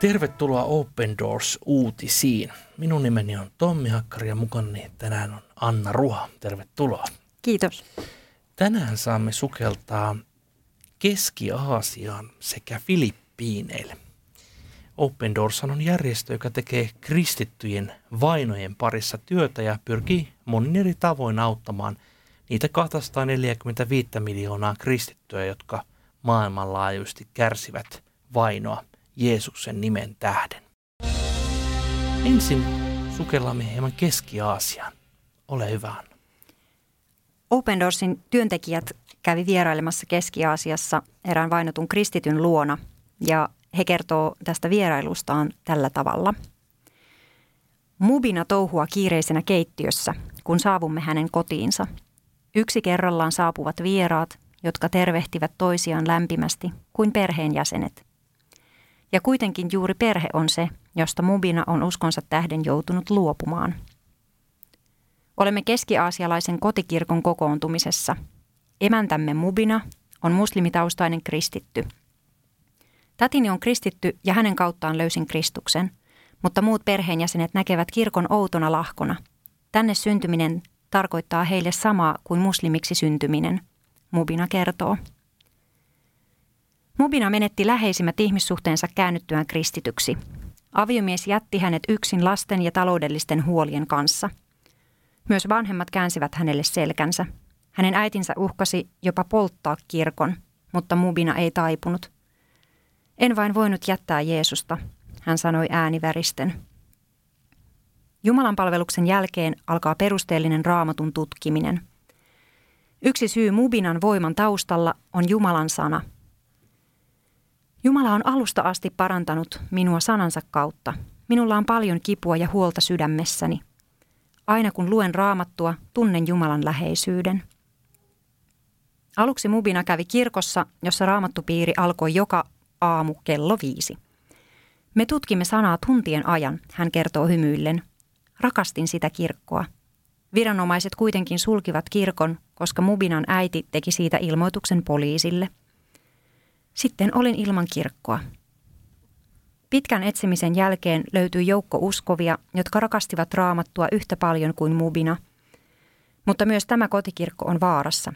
Tervetuloa Open Doors-uutisiin. Minun nimeni on Tommi Hakkari ja mukani tänään on Anna Ruha. Tervetuloa. Kiitos. Tänään saamme sukeltaa Keski-Aasiaan sekä Filippiineille. Open Doors on järjestö, joka tekee kristittyjen vainojen parissa työtä ja pyrkii monin eri tavoin auttamaan niitä 245 miljoonaa kristittyä, jotka maailmanlaajuisesti kärsivät vainoa Jeesuksen nimen tähden. Ensin sukellamme hieman Keski-Aasiaan. Ole hyvä, Anna. Open Doorsin työntekijät kävi vierailemassa Keski-Aasiassa erään vainotun kristityn luona ja he kertoo tästä vierailustaan tällä tavalla. Mubina touhua kiireisenä keittiössä, kun saavumme hänen kotiinsa. Yksi kerrallaan saapuvat vieraat, jotka tervehtivät toisiaan lämpimästi kuin perheenjäsenet. Ja kuitenkin juuri perhe on se, josta Mubina on uskonsa tähden joutunut luopumaan. Olemme keski-aasialaisen kotikirkon kokoontumisessa. Emäntämme Mubina on muslimitaustainen kristitty. Tätini on kristitty ja hänen kauttaan löysin Kristuksen, mutta muut perheenjäsenet näkevät kirkon outona lahkona. Tänne syntyminen tarkoittaa heille samaa kuin muslimiksi syntyminen, Mubina kertoo. Mubina menetti läheisimmät ihmissuhteensa käännyttyään kristityksi. Aviomies jätti hänet yksin lasten ja taloudellisten huolien kanssa. Myös vanhemmat käänsivät hänelle selkänsä. Hänen äitinsä uhkasi jopa polttaa kirkon, mutta Mubina ei taipunut. En vain voinut jättää Jeesusta, hän sanoi ääniväristen. Jumalanpalveluksen jälkeen alkaa perusteellinen raamatun tutkiminen. Yksi syy Mubinan voiman taustalla on Jumalan sana. Jumala on alusta asti parantanut minua sanansa kautta. Minulla on paljon kipua ja huolta sydämessäni. Aina kun luen raamattua, tunnen Jumalan läheisyyden. Aluksi Mubina kävi kirkossa, jossa raamattupiiri alkoi joka aamu kello 5. Me tutkimme sanaa tuntien ajan, hän kertoo hymyillen. Rakastin sitä kirkkoa. Viranomaiset kuitenkin sulkivat kirkon, koska Mubinan äiti teki siitä ilmoituksen poliisille. Sitten olin ilman kirkkoa. Pitkän etsimisen jälkeen löytyi joukko uskovia, jotka rakastivat raamattua yhtä paljon kuin Mubina. Mutta myös tämä kotikirkko on vaarassa.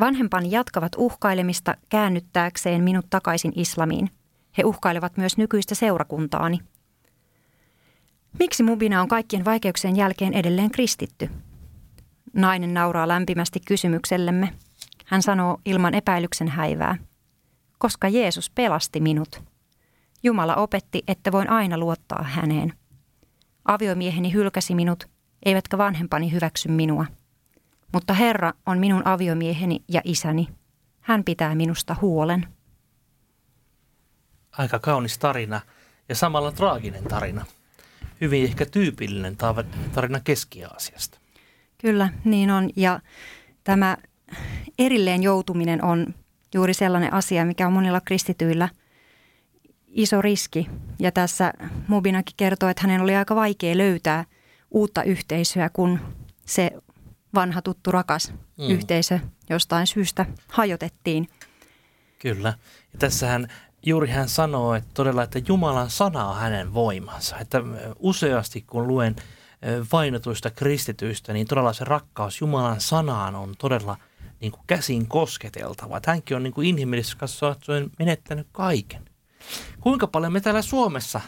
Vanhempani jatkavat uhkailemista käännyttääkseen minut takaisin islamiin. He uhkailevat myös nykyistä seurakuntaani. Miksi Mubina on kaikkien vaikeuksien jälkeen edelleen kristitty? Nainen nauraa lämpimästi kysymyksellemme. Hän sanoo ilman epäilyksen häivää. Koska Jeesus pelasti minut. Jumala opetti, että voin aina luottaa häneen. Aviomieheni hylkäsi minut, eivätkä vanhempani hyväksy minua. Mutta Herra on minun aviomieheni ja isäni. Hän pitää minusta huolen. Aika kaunis tarina ja samalla traaginen tarina. Hyvin ehkä tyypillinen tarina Keski-Aasiasta. Kyllä, niin on. Ja tämä erilleen joutuminen on juuri sellainen asia, mikä on monilla kristityillä iso riski. Ja tässä Mubinakin kertoo, että hänen oli aika vaikea löytää uutta yhteisöä, kun se vanha tuttu rakas yhteisö jostain syystä hajotettiin. Kyllä. Ja tässähän juuri hän sanoo, että todella, että Jumalan sana on hänen voimansa. Että useasti kun luen vainotuista kristityistä, niin todella se rakkaus Jumalan sanaan on todella niin kuin käsin kosketeltava. Että hänkin on niin kuin inhimillisessä katsoen menettänyt kaiken. Kuinka paljon me täällä Suomessa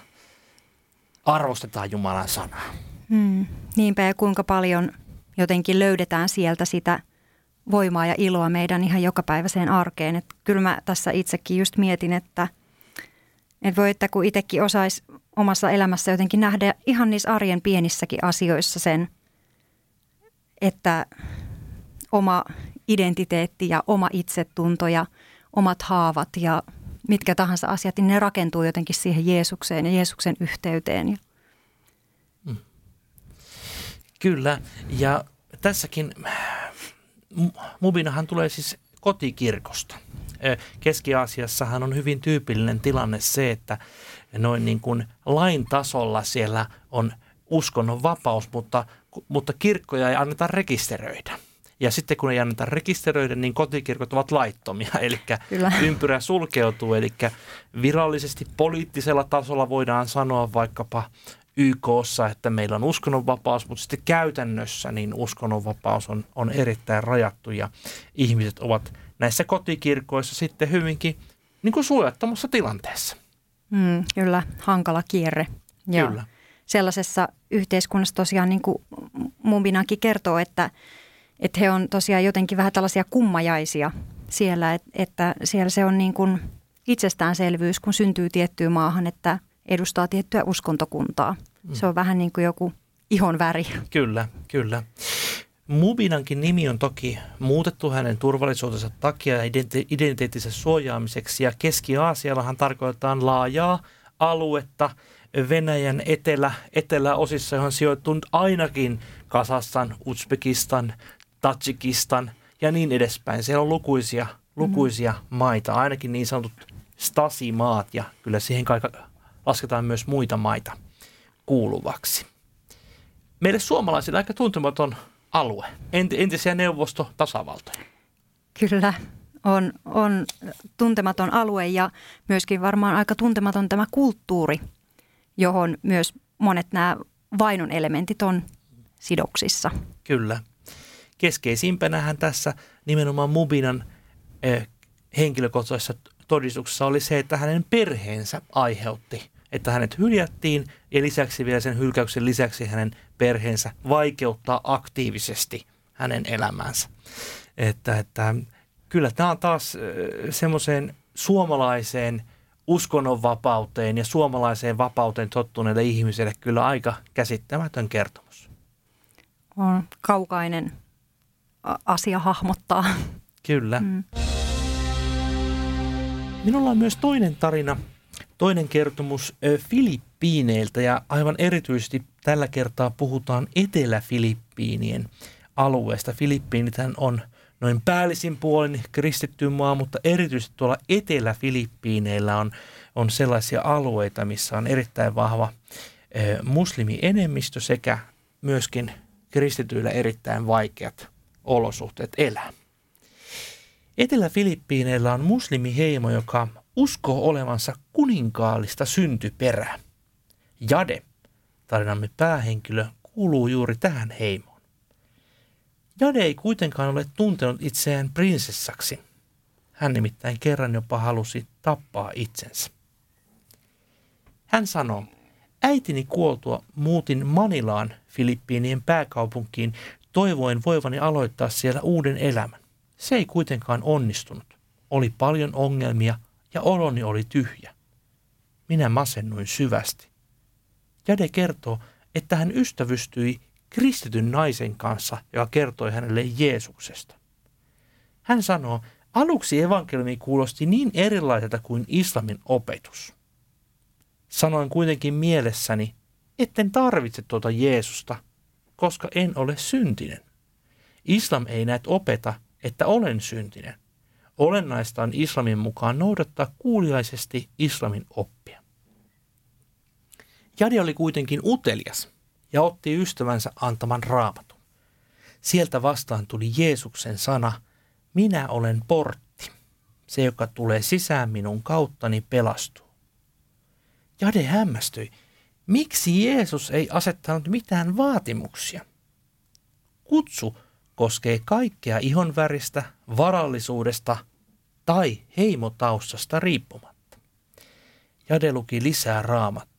arvostetaan Jumalan sanaa? Niinpä, ja kuinka paljon jotenkin löydetään sieltä sitä voimaa ja iloa meidän ihan jokapäiväiseen arkeen. Et kyllä mä tässä itsekin just mietin, että voi, että kun itsekin osaisi omassa elämässä jotenkin nähdä ihan niissä arjen pienissäkin asioissa sen, että oma identiteetti ja oma itsetunto ja omat haavat ja mitkä tahansa asiat, niin ne rakentuu jotenkin siihen Jeesukseen ja Jeesuksen yhteyteen. Kyllä, ja tässäkin Mubinahan tulee siis kotikirkosta. Keski-Aasiassahan on hyvin tyypillinen tilanne se, että noin niin kuin lain tasolla siellä on uskonnonvapaus, mutta kirkkoja ei anneta rekisteröidä. Ja sitten kun ei anneta rekisteröidä, niin kotikirkot ovat laittomia, eli ympyrä sulkeutuu. Eli virallisesti poliittisella tasolla voidaan sanoa vaikkapa YK:ssa, että meillä on uskonnonvapaus, mutta sitten käytännössä niin uskonnonvapaus on erittäin rajattu ja ihmiset ovat näissä kotikirkoissa sitten hyvinkin niin kuin suojattomassa tilanteessa. Kyllä, hankala kierre. Joo. Kyllä. Sellaisessa yhteiskunnassa tosiaan niin kuin Mubinakin kertoo, että he on tosiaan jotenkin vähän tällaisia kummajaisia siellä, että siellä se on niin kuin itsestäänselvyys, kun syntyy tiettyyn maahan, että edustaa tiettyä uskontokuntaa. Se on vähän niin kuin joku ihonväri. Kyllä, kyllä. Mubinankin nimi on toki muutettu hänen turvallisuutensa takia ja identiteettinsä suojaamiseksi, ja Keski-Aasiallahan tarkoitetaan laajaa aluetta Venäjän eteläosissa, johon sijoittuu ainakin Kazakstan, Uzbekistan, Tatsikistan ja niin edespäin. Siellä on lukuisia maita, ainakin niin sanotut stasimaat, ja kyllä siihen lasketaan myös muita maita kuuluvaksi. Meille suomalaisille aika tuntematon alue, entisiä neuvostotasavaltoja. Kyllä, on tuntematon alue ja myöskin varmaan aika tuntematon tämä kulttuuri, johon myös monet nämä vainon elementit on sidoksissa. Kyllä. Keskeisimpänähän tässä nimenomaan Mubinan henkilökohtaisessa todistuksessa oli se, että hänen perheensä aiheutti, että hänet hyljättiin, ja lisäksi vielä sen hylkäyksen lisäksi hänen perheensä vaikeuttaa aktiivisesti hänen elämäänsä. Että kyllä tämä on taas semmoiseen suomalaiseen uskonnonvapauteen ja suomalaiseen vapauteen tottuneille ihmisille kyllä aika käsittämätön kertomus. On kaukainen asia hahmottaa. Kyllä. Minulla on myös toinen tarina, toinen kertomus Filippiineiltä, ja aivan erityisesti tällä kertaa puhutaan Etelä-Filippiinien alueesta. Filippiinithän on noin päällisin puolin kristitty maa, mutta erityisesti tuolla Etelä-Filippiineillä on sellaisia alueita, missä on erittäin vahva muslimienemmistö sekä myöskin kristityillä erittäin vaikeat olosuhteet elää. Etelä-Filippiineillä on muslimiheimo, joka uskoo olevansa kuninkaallista syntyperää. Jade, tarinamme päähenkilö, kuuluu juuri tähän heimoon. Jade ei kuitenkaan ole tuntenut itseään prinsessaksi. Hän nimittäin kerran jopa halusi tappaa itsensä. Hän sanoo: "Äitini kuoltua muutin Manilaan, Filippiinien pääkaupunkiin, toivoen voivani aloittaa siellä uuden elämän. Se ei kuitenkaan onnistunut. Oli paljon ongelmia ja oloni oli tyhjä. Minä masennuin syvästi." Jade kertoo, että hän ystävystyi kristityn naisen kanssa, joka kertoi hänelle Jeesuksesta. Hän sanoo: "Aluksi evankeliumi kuulosti niin erilaiselta kuin islamin opetus. Sanoin kuitenkin mielessäni, etten tarvitse tuota Jeesusta, koska en ole syntinen. Islam ei näet opeta, että olen syntinen. Olennaista on islamin mukaan noudattaa kuuliaisesti islamin oppia." Jade oli kuitenkin utelias ja otti ystävänsä antaman raamatun. Sieltä vastaan tuli Jeesuksen sana: "Minä olen portti. Se, joka tulee sisään minun kauttani, pelastuu." Jade hämmästyi. Miksi Jeesus ei asettanut mitään vaatimuksia? Kutsu koskee kaikkea ihonväristä, varallisuudesta tai heimotaustasta riippumatta. Jade luki lisää raamattua.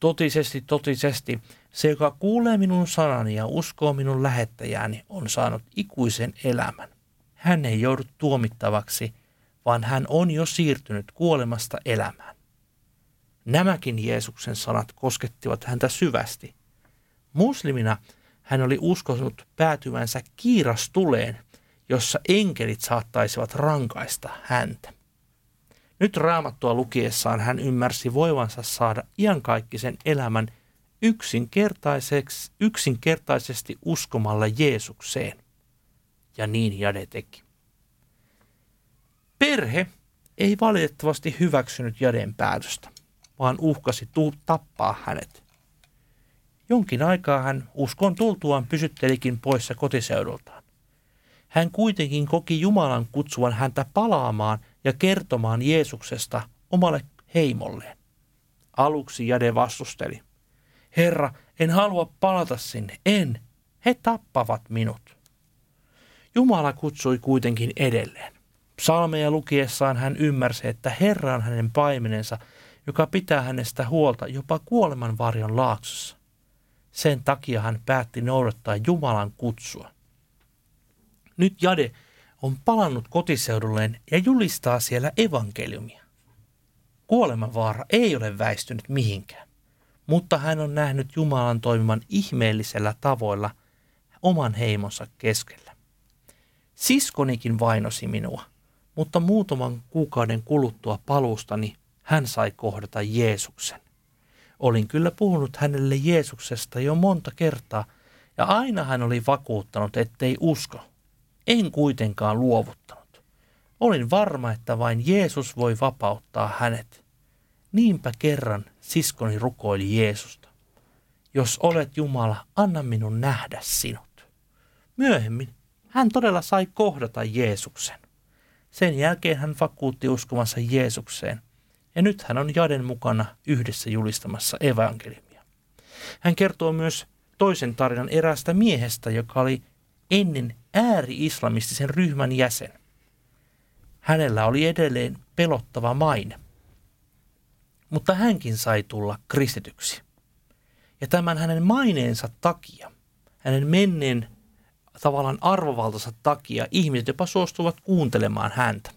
"Totisesti, totisesti, se, joka kuulee minun sanani ja uskoo minun lähettäjääni, on saanut ikuisen elämän. Hän ei joudu tuomittavaksi, vaan hän on jo siirtynyt kuolemasta elämään." Nämäkin Jeesuksen sanat koskettivat häntä syvästi. Muslimina hän oli uskonut päätyvänsä kiirastuleen, jossa enkelit saattaisivat rankaista häntä. Nyt raamattua lukiessaan hän ymmärsi voivansa saada iankaikkisen elämän yksinkertaisesti uskomalla Jeesukseen. Ja niin Jade teki. Perhe ei valitettavasti hyväksynyt Jaden päätöstä, vaan uhkasi tappaa hänet. Jonkin aikaa hän uskon tultuaan pysyttelikin poissa kotiseudultaan. hän kuitenkin koki Jumalan kutsuvan häntä palaamaan ja kertomaan Jeesuksesta omalle heimolleen. Aluksi Jade vastusteli. Herra, en halua palata sinne, en. He tappavat minut. Jumala kutsui kuitenkin edelleen. Psalmeja lukiessaan hän ymmärsi, että Herra on hänen paimenensa, joka pitää hänestä huolta jopa kuoleman varjon laaksossa. Sen takia hän päätti noudattaa Jumalan kutsua. Nyt Jade on palannut kotiseudulleen ja julistaa siellä evankeliumia. Kuolemanvaara ei ole väistynyt mihinkään, mutta hän on nähnyt Jumalan toimivan ihmeellisellä tavoilla oman heimonsa keskellä. Siskonikin vainosi minua, mutta muutaman kuukauden kuluttua paluustani hän sai kohdata Jeesuksen. Olin kyllä puhunut hänelle Jeesuksesta jo monta kertaa ja aina hän oli vakuuttanut, ettei usko. En kuitenkaan luovuttanut. Olin varma, että vain Jeesus voi vapauttaa hänet. Niinpä kerran siskoni rukoili Jeesusta. Jos olet Jumala, anna minun nähdä sinut. Myöhemmin hän todella sai kohdata Jeesuksen. Sen jälkeen hän vakuutti uskomansa Jeesukseen. Ja nyt hän on Jaden mukana yhdessä julistamassa evankeliumia. Hän kertoo myös toisen tarinan eräästä miehestä, joka oli ennen ääri-islamistisen ryhmän jäsen. Hänellä oli edelleen pelottava maine, mutta hänkin sai tulla kristityksi. Ja tämän hänen maineensa takia, hänen menneen tavallaan arvovaltansa takia, ihmiset jopa suostuvat kuuntelemaan häntä.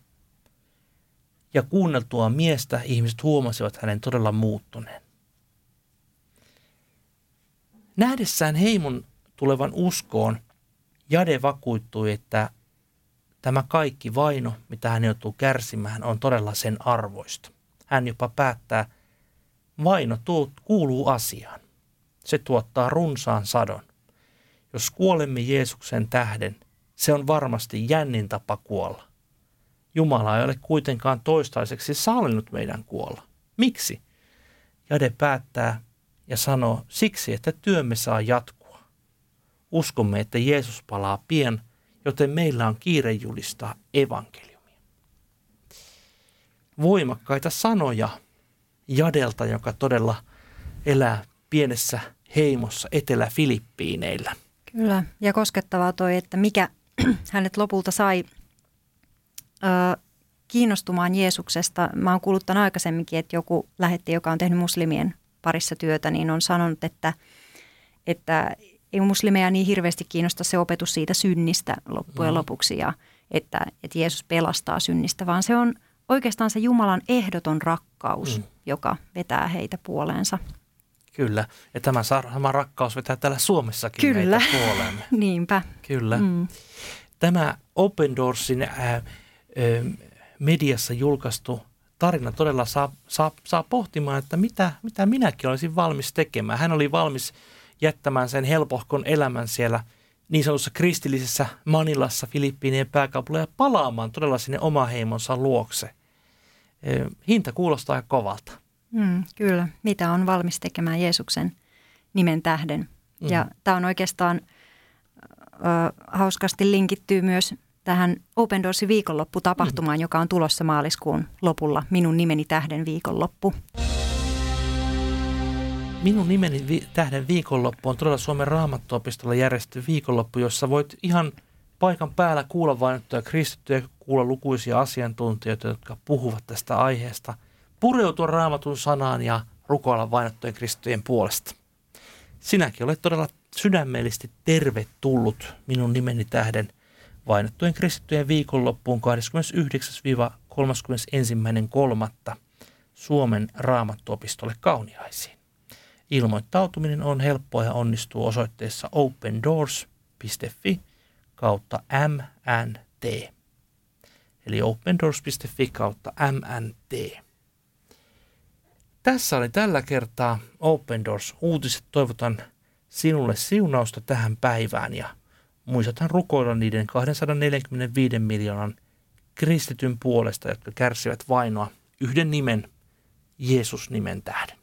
Ja kuunneltua miestä ihmiset huomasivat hänen todella muuttuneen. Nähdessään heimon tulevan uskoon, Jade vakuuttui, että tämä kaikki vaino, mitä hän joutuu kärsimään, on todella sen arvoista. Hän jopa päättää, vaino kuuluu asiaan. Se tuottaa runsaan sadon. Jos kuolemme Jeesuksen tähden, se on varmasti jännin tapa kuolla. Jumala ei ole kuitenkaan toistaiseksi sallinut meidän kuolla. Miksi? Jade päättää ja sanoo, siksi, että työmme saa jatkua. Uskomme, että Jeesus palaa pian, joten meillä on kiire julistaa evankeliumia. Voimakkaita sanoja Jadelta, joka todella elää pienessä heimossa Etelä-Filippiineillä. Kyllä, ja koskettavaa toi, että mikä hänet lopulta sai kiinnostumaan Jeesuksesta. Mä oon kuullut tämän aikaisemminkin, että joku lähetti, joka on tehnyt muslimien parissa työtä, niin on sanonut, että ei muslimeja niin hirveästi kiinnosta se opetus siitä synnistä loppujen lopuksi, ja että Jeesus pelastaa synnistä, vaan se on oikeastaan se Jumalan ehdoton rakkaus, joka vetää heitä puoleensa. Kyllä, ja tämä sama rakkaus vetää täällä Suomessakin meitä puoleemme. Niinpä. Kyllä. Tämä Open Doorsin mediassa julkaistu tarina todella saa pohtimaan, että mitä minäkin olisin valmis tekemään. Hän oli valmis jättämään sen helpohkon elämän siellä niin sanotussa kristillisessä Manilassa, Filippiinien pääkaupungilla, ja palaamaan todella sinne oma heimonsa luokse. Hinta kuulostaa kovalta. Kyllä, mitä on valmis tekemään Jeesuksen nimen tähden. Ja tämä on oikeastaan hauskasti linkittyy myös tähän Open Doorsin viikonlopputapahtumaan, joka on tulossa maaliskuun lopulla, Minun nimeni tähden viikonloppu. Minun nimeni tähden viikonloppu on todella Suomen raamattuopistolla järjestetty viikonloppu, jossa voit ihan paikan päällä kuulla vainottuja kristittyjä, kuulla lukuisia asiantuntijoita, jotka puhuvat tästä aiheesta, pureutua Raamatun sanaan ja rukoilla vainottujen kristittyjen puolesta. Sinäkin olet todella sydämellisesti tervetullut Minun nimeni tähden vainottujen kristittyjen viikonloppuun 29.–31.3. Suomen raamattuopistolle Kauniaisiin. Ilmoittautuminen on helppoa ja onnistuu osoitteessa opendoors.fi/mnt. Eli opendoors.fi/mnt. Tässä oli tällä kertaa Open Doors-uutiset. Toivotan sinulle siunausta tähän päivään ja muistathan rukoilla niiden 245 miljoonan kristityn puolesta, jotka kärsivät vainoa yhden nimen, Jeesus-nimen tähden.